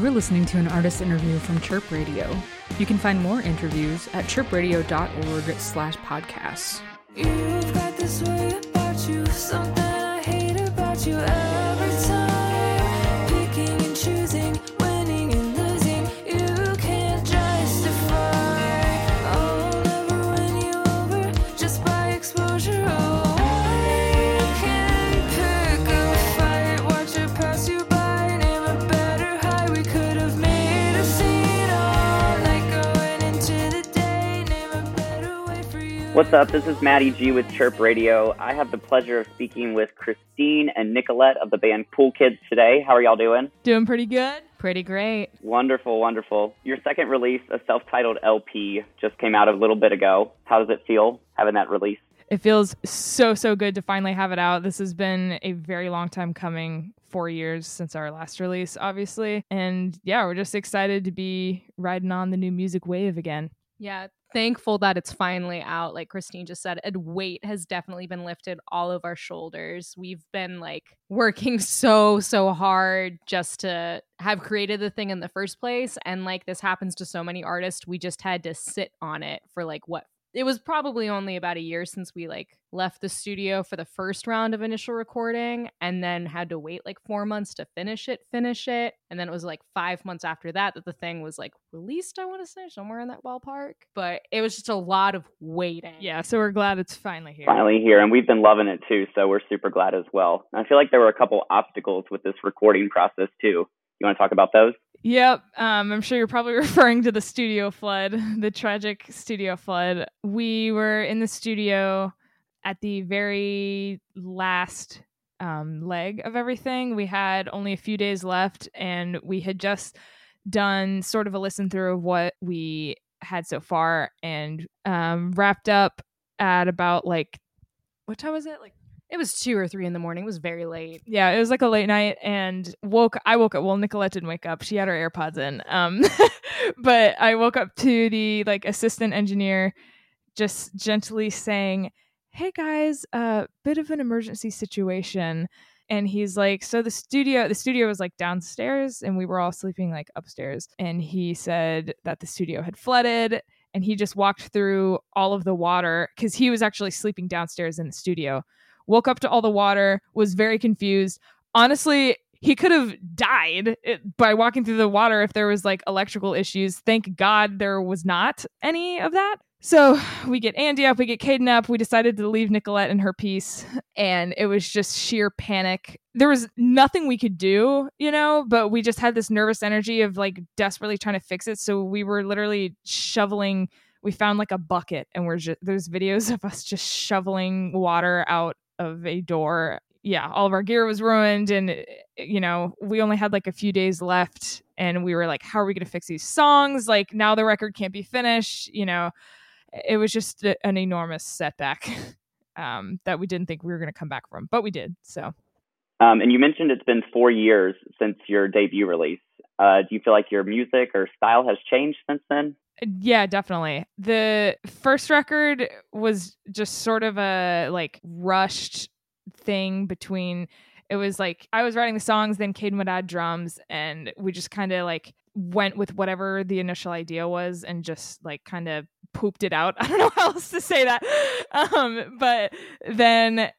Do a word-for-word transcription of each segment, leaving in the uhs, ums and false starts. You were listening to an artist interview from Chirp Radio. You can find more interviews at chirp radio dot org slash podcasts. You've got this way about you, something I hate about you every time. Picking and choosing, winning and losing, you can't justify. I'll never win you over just by exposure. Oh, I can pick a fight, watch it pass you by, name a better high. We could have made a scene all night going into the day, name a better way for you. What's up? This is Maddie G with Chirp Radio. I have the pleasure of speaking with Christine and Nicolette of the band Pool Kids today. How are y'all doing? Doing pretty good. Pretty great. Wonderful, wonderful. Your second release, a self-titled L P, just came out a little bit ago. How does it feel having that release? It feels so, so good to finally have it out. This has been a very long time coming, four years since our last release, obviously. And yeah, we're just excited to be riding on the new music wave again. Yeah, thankful that it's finally out. Like Christine just said, a weight has definitely been lifted all of our shoulders. We've been like working so, so hard just to have created the thing in the first place. And like this happens to so many artists. We just had to sit on it for like what? It was probably only about a year since we like left the studio for the first round of initial recording and then had to wait like four months to finish it, finish it. And then it was like five months after that that the thing was like released, I want to say, somewhere in that ballpark. But it was just a lot of waiting. Yeah, so we're glad it's finally here. Finally here. And we've been loving it too, so we're super glad as well. I feel like there were a couple obstacles with this recording process too. You want to talk about those? Yep. Um, I'm sure you're probably referring to the studio flood, the tragic studio flood. We were in the studio at the very last um, leg of everything. We had only a few days left, and we had just done sort of a listen through of what we had so far and um, wrapped up at about like, what time was it? Like It was two or three in the morning. It was very late. Yeah, it was like a late night and woke. I woke up. Well, Nicolette didn't wake up. She had her AirPods in. Um, but I woke up to the like assistant engineer just gently saying, "Hey guys, a uh, bit of an emergency situation." And he's like, so the studio, the studio was like downstairs and we were all sleeping like upstairs. And he said that the studio had flooded. And he just walked through all of the water because he was actually sleeping downstairs in the studio. Woke up to all the water, was very confused. Honestly, he could have died by walking through the water if there was like electrical issues. Thank God there was not any of that. So we get Andy up, we get Caden up. We decided to leave Nicolette in her piece, and it was just sheer panic. There was nothing we could do, you know, but we just had this nervous energy of like desperately trying to fix it. So we were literally shoveling. We found like a bucket, and we're just, there's videos of us just shoveling water out of a door. Yeah, all of our gear was ruined, and you know, we only had like a few days left, and we were like, how are we going to fix these songs? Like, now the record can't be finished, you know. It was just a, an enormous setback um that we didn't think we were going to come back from, but we did. So um and you mentioned it's been four years since your debut release. Uh do you feel like your music or style has changed since then? Yeah, definitely. The first record was just sort of a like rushed thing between, it was like I was writing the songs, then Caden would add drums, and we just kind of like went with whatever the initial idea was and just like kind of pooped it out. I don't know how else to say that. Um, but then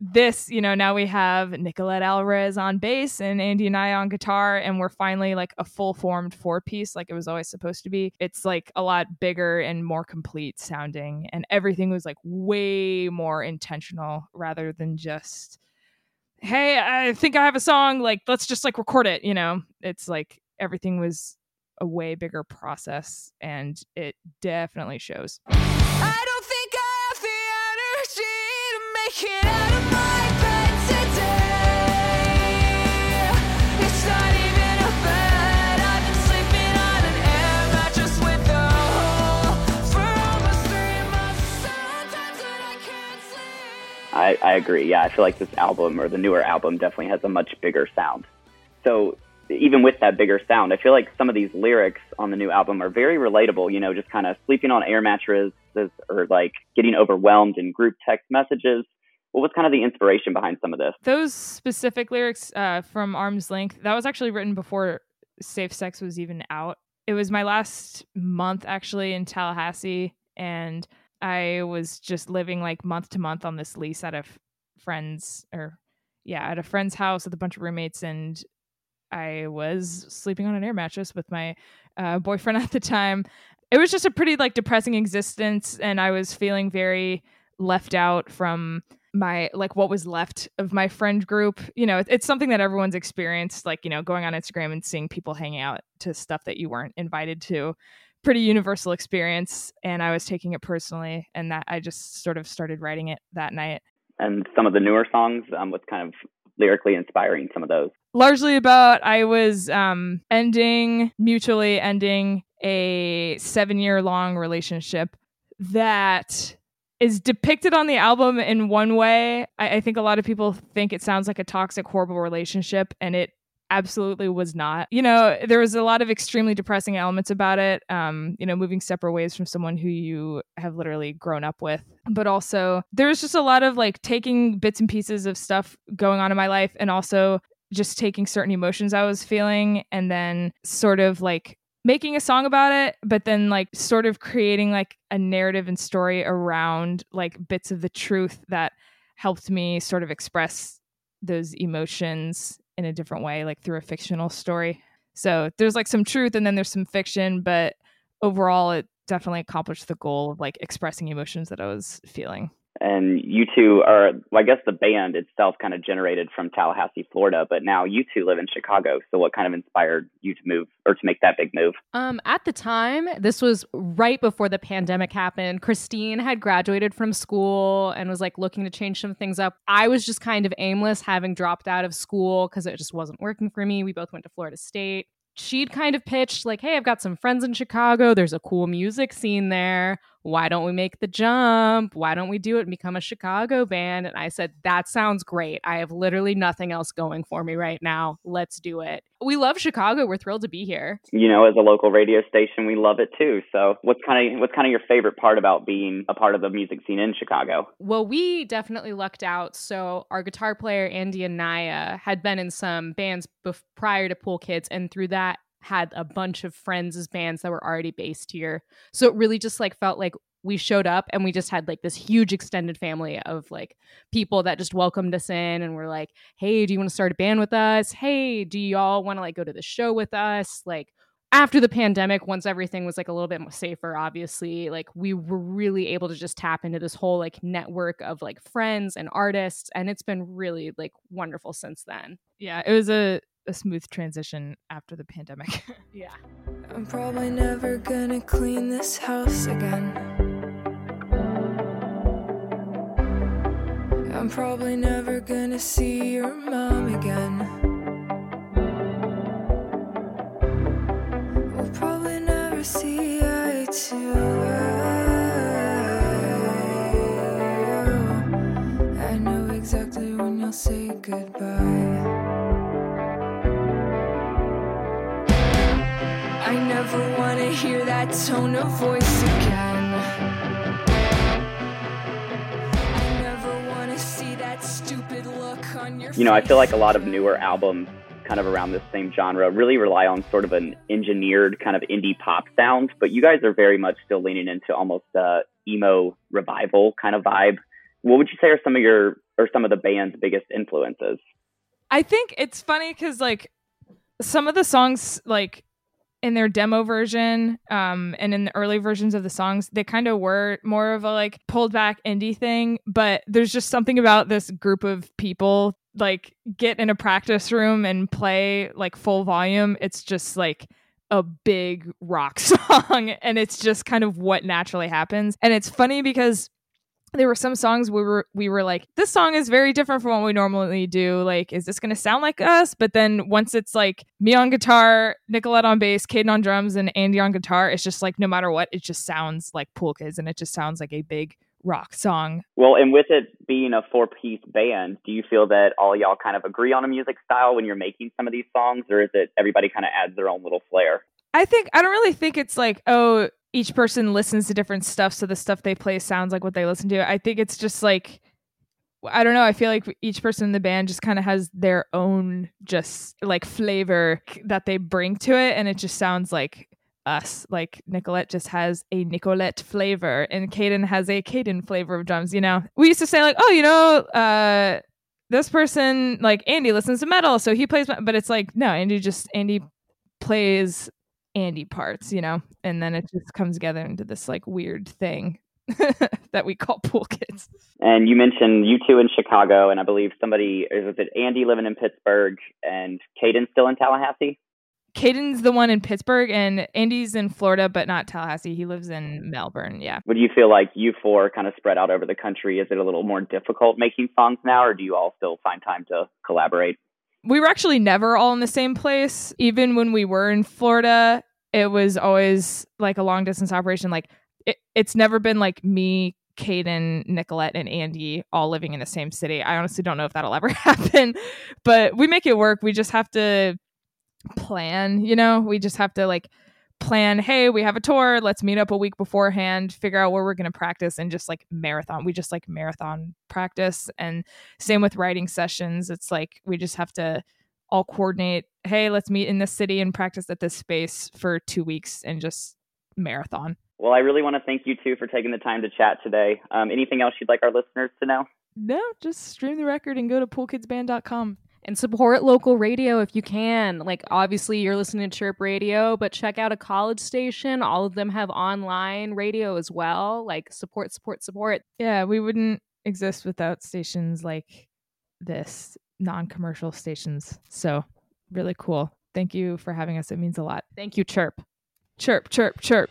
this, you know, now we have Nicolette Alvarez on bass and Andy and I on guitar, and we're finally like a full formed four piece like it was always supposed to be. It's like a lot bigger and more complete sounding, and everything was like way more intentional rather than just, hey, I think I have a song, like let's just like record it, you know. It's like everything was a way bigger process, and it definitely shows. I don't think I have the energy to make it out. I, I agree. Yeah, I feel like this album, or the newer album, definitely has a much bigger sound. So even with that bigger sound, I feel like some of these lyrics on the new album are very relatable, you know, just kind of sleeping on air mattresses or like getting overwhelmed in group text messages. Well, what's kind of the inspiration behind some of this? Those specific lyrics uh, from Arms Length, that was actually written before Safe Sex was even out. It was my last month actually in Tallahassee, and I was just living like month to month on this lease at a f- friend's or yeah, at a friend's house with a bunch of roommates, and I was sleeping on an air mattress with my uh, boyfriend at the time. It was just a pretty like depressing existence, and I was feeling very left out from my like what was left of my friend group. You know, it's something that everyone's experienced, like, you know, going on Instagram and seeing people hanging out to stuff that you weren't invited to. Pretty universal experience, and I was taking it personally, and that I just sort of started writing it that night. And some of the newer songs, um, what's kind of lyrically inspiring some of those? Largely about I was um, ending, mutually ending a seven-year long relationship that is depicted on the album in one way. I, I think a lot of people think it sounds like a toxic, horrible relationship, and it absolutely was not. You know, there was a lot of extremely depressing elements about it. Um, you know, moving separate ways from someone who you have literally grown up with. But also there was just a lot of like taking bits and pieces of stuff going on in my life, and also just taking certain emotions I was feeling and then sort of like making a song about it, but then like sort of creating like a narrative and story around like bits of the truth that helped me sort of express those emotions in a different way, like through a fictional story. So there's like some truth and then there's some fiction, but overall it definitely accomplished the goal of like expressing emotions that I was feeling. And you two are, well, I guess the band itself kind of generated from Tallahassee, Florida, but now you two live in Chicago. So what kind of inspired you to move or to make that big move? Um, at the time, this was right before the pandemic happened. Christine had graduated from school and was like looking to change some things up. I was just kind of aimless, having dropped out of school because it just wasn't working for me. We both went to Florida State. She'd kind of pitched like, hey, I've got some friends in Chicago. There's a cool music scene there. Why don't we make the jump? Why don't we do it and become a Chicago band? And I said, that sounds great. I have literally nothing else going for me right now. Let's do it. We love Chicago. We're thrilled to be here. You know, as a local radio station, we love it too. So what's kind of what's kind of your favorite part about being a part of the music scene in Chicago? Well, we definitely lucked out. So our guitar player, Andy Anaya, had been in some bands bef- prior to Pool Kids, and through that had a bunch of friends as bands that were already based here. So it really just like felt like we showed up and we just had like this huge extended family of like people that just welcomed us in and were like, hey, do you want to start a band with us? Hey, do y'all want to like go to the show with us? Like after the pandemic, once everything was like a little bit more safer, obviously, like we were really able to just tap into this whole like network of like friends and artists. And it's been really like wonderful since then. Yeah, it was a a smooth transition after the pandemic. Yeah. I'm probably never gonna clean this house again. I'm probably never gonna see your mom again. We'll probably never see eye to eye. I know exactly when you'll say goodbye. I never want to hear that tone of voice again. I never want to see that stupid look on your face. You know, I feel like a lot of newer albums kind of around this same genre really rely on sort of an engineered kind of indie pop sound, but you guys are very much still leaning into almost uh, emo revival kind of vibe. What would you say are some of your, or some of the band's biggest influences? I think it's funny because like some of the songs like in their demo version um, and in the early versions of the songs, they kind of were more of a like pulled back indie thing. But there's just something about this group of people like get in a practice room and play like full volume. It's just like a big rock song, and it's just kind of what naturally happens. And it's funny because there were some songs we were we were like, this song is very different from what we normally do. Like, is this going to sound like us? But then once it's like me on guitar, Nicolette on bass, Caden on drums, and Andy on guitar, it's just like no matter what, it just sounds like Pool Kids, and it just sounds like a big rock song. Well, and with it being a four-piece band, do you feel that all y'all kind of agree on a music style when you're making some of these songs, or is it everybody kind of adds their own little flair? I think I don't really think it's like, oh, each person listens to different stuff, so the stuff they play sounds like what they listen to. I think it's just like I don't know. I feel like each person in the band just kind of has their own just like flavor that they bring to it. And it just sounds like us. Like Nicolette just has a Nicolette flavor and Caden has a Caden flavor of drums. You know, we used to say like, oh, you know, uh, this person like Andy listens to metal, so he plays, but it's like, no, Andy just Andy plays Andy parts, you know, and then it just comes together into this like weird thing that we call Pool Kids. And you mentioned you two in Chicago, and I believe somebody, is it Andy living in Pittsburgh and Caden's still in Tallahassee? Caden's the one in Pittsburgh and Andy's in Florida, but not Tallahassee. He lives in Melbourne. Yeah. What do you feel like you four kind of spread out over the country? Is it a little more difficult making songs now, or do you all still find time to collaborate? We were actually never all in the same place. Even when we were in Florida, it was always like a long distance operation. Like it, it's never been like me, Caden, Nicolette, and Andy all living in the same city. I honestly don't know if that'll ever happen, but we make it work. We just have to plan, you know, we just have to like plan, hey, we have a tour, let's meet up a week beforehand, figure out where we're going to practice, and just like marathon, we just like marathon practice. And same with writing sessions, it's like we just have to all coordinate, hey, let's meet in this city and practice at this space for two weeks and just marathon. Well, I really want to thank you two for taking the time to chat today. Um, anything else you'd like our listeners to know? No, just stream the record and go to pool kids band dot com. And support local radio if you can. Like, obviously, you're listening to Chirp Radio, but check out a college station. All of them have online radio as well. Like, support, support, support. Yeah, we wouldn't exist without stations like this, non-commercial stations. So, really cool. Thank you for having us. It means a lot. Thank you, Chirp. Chirp, chirp, chirp.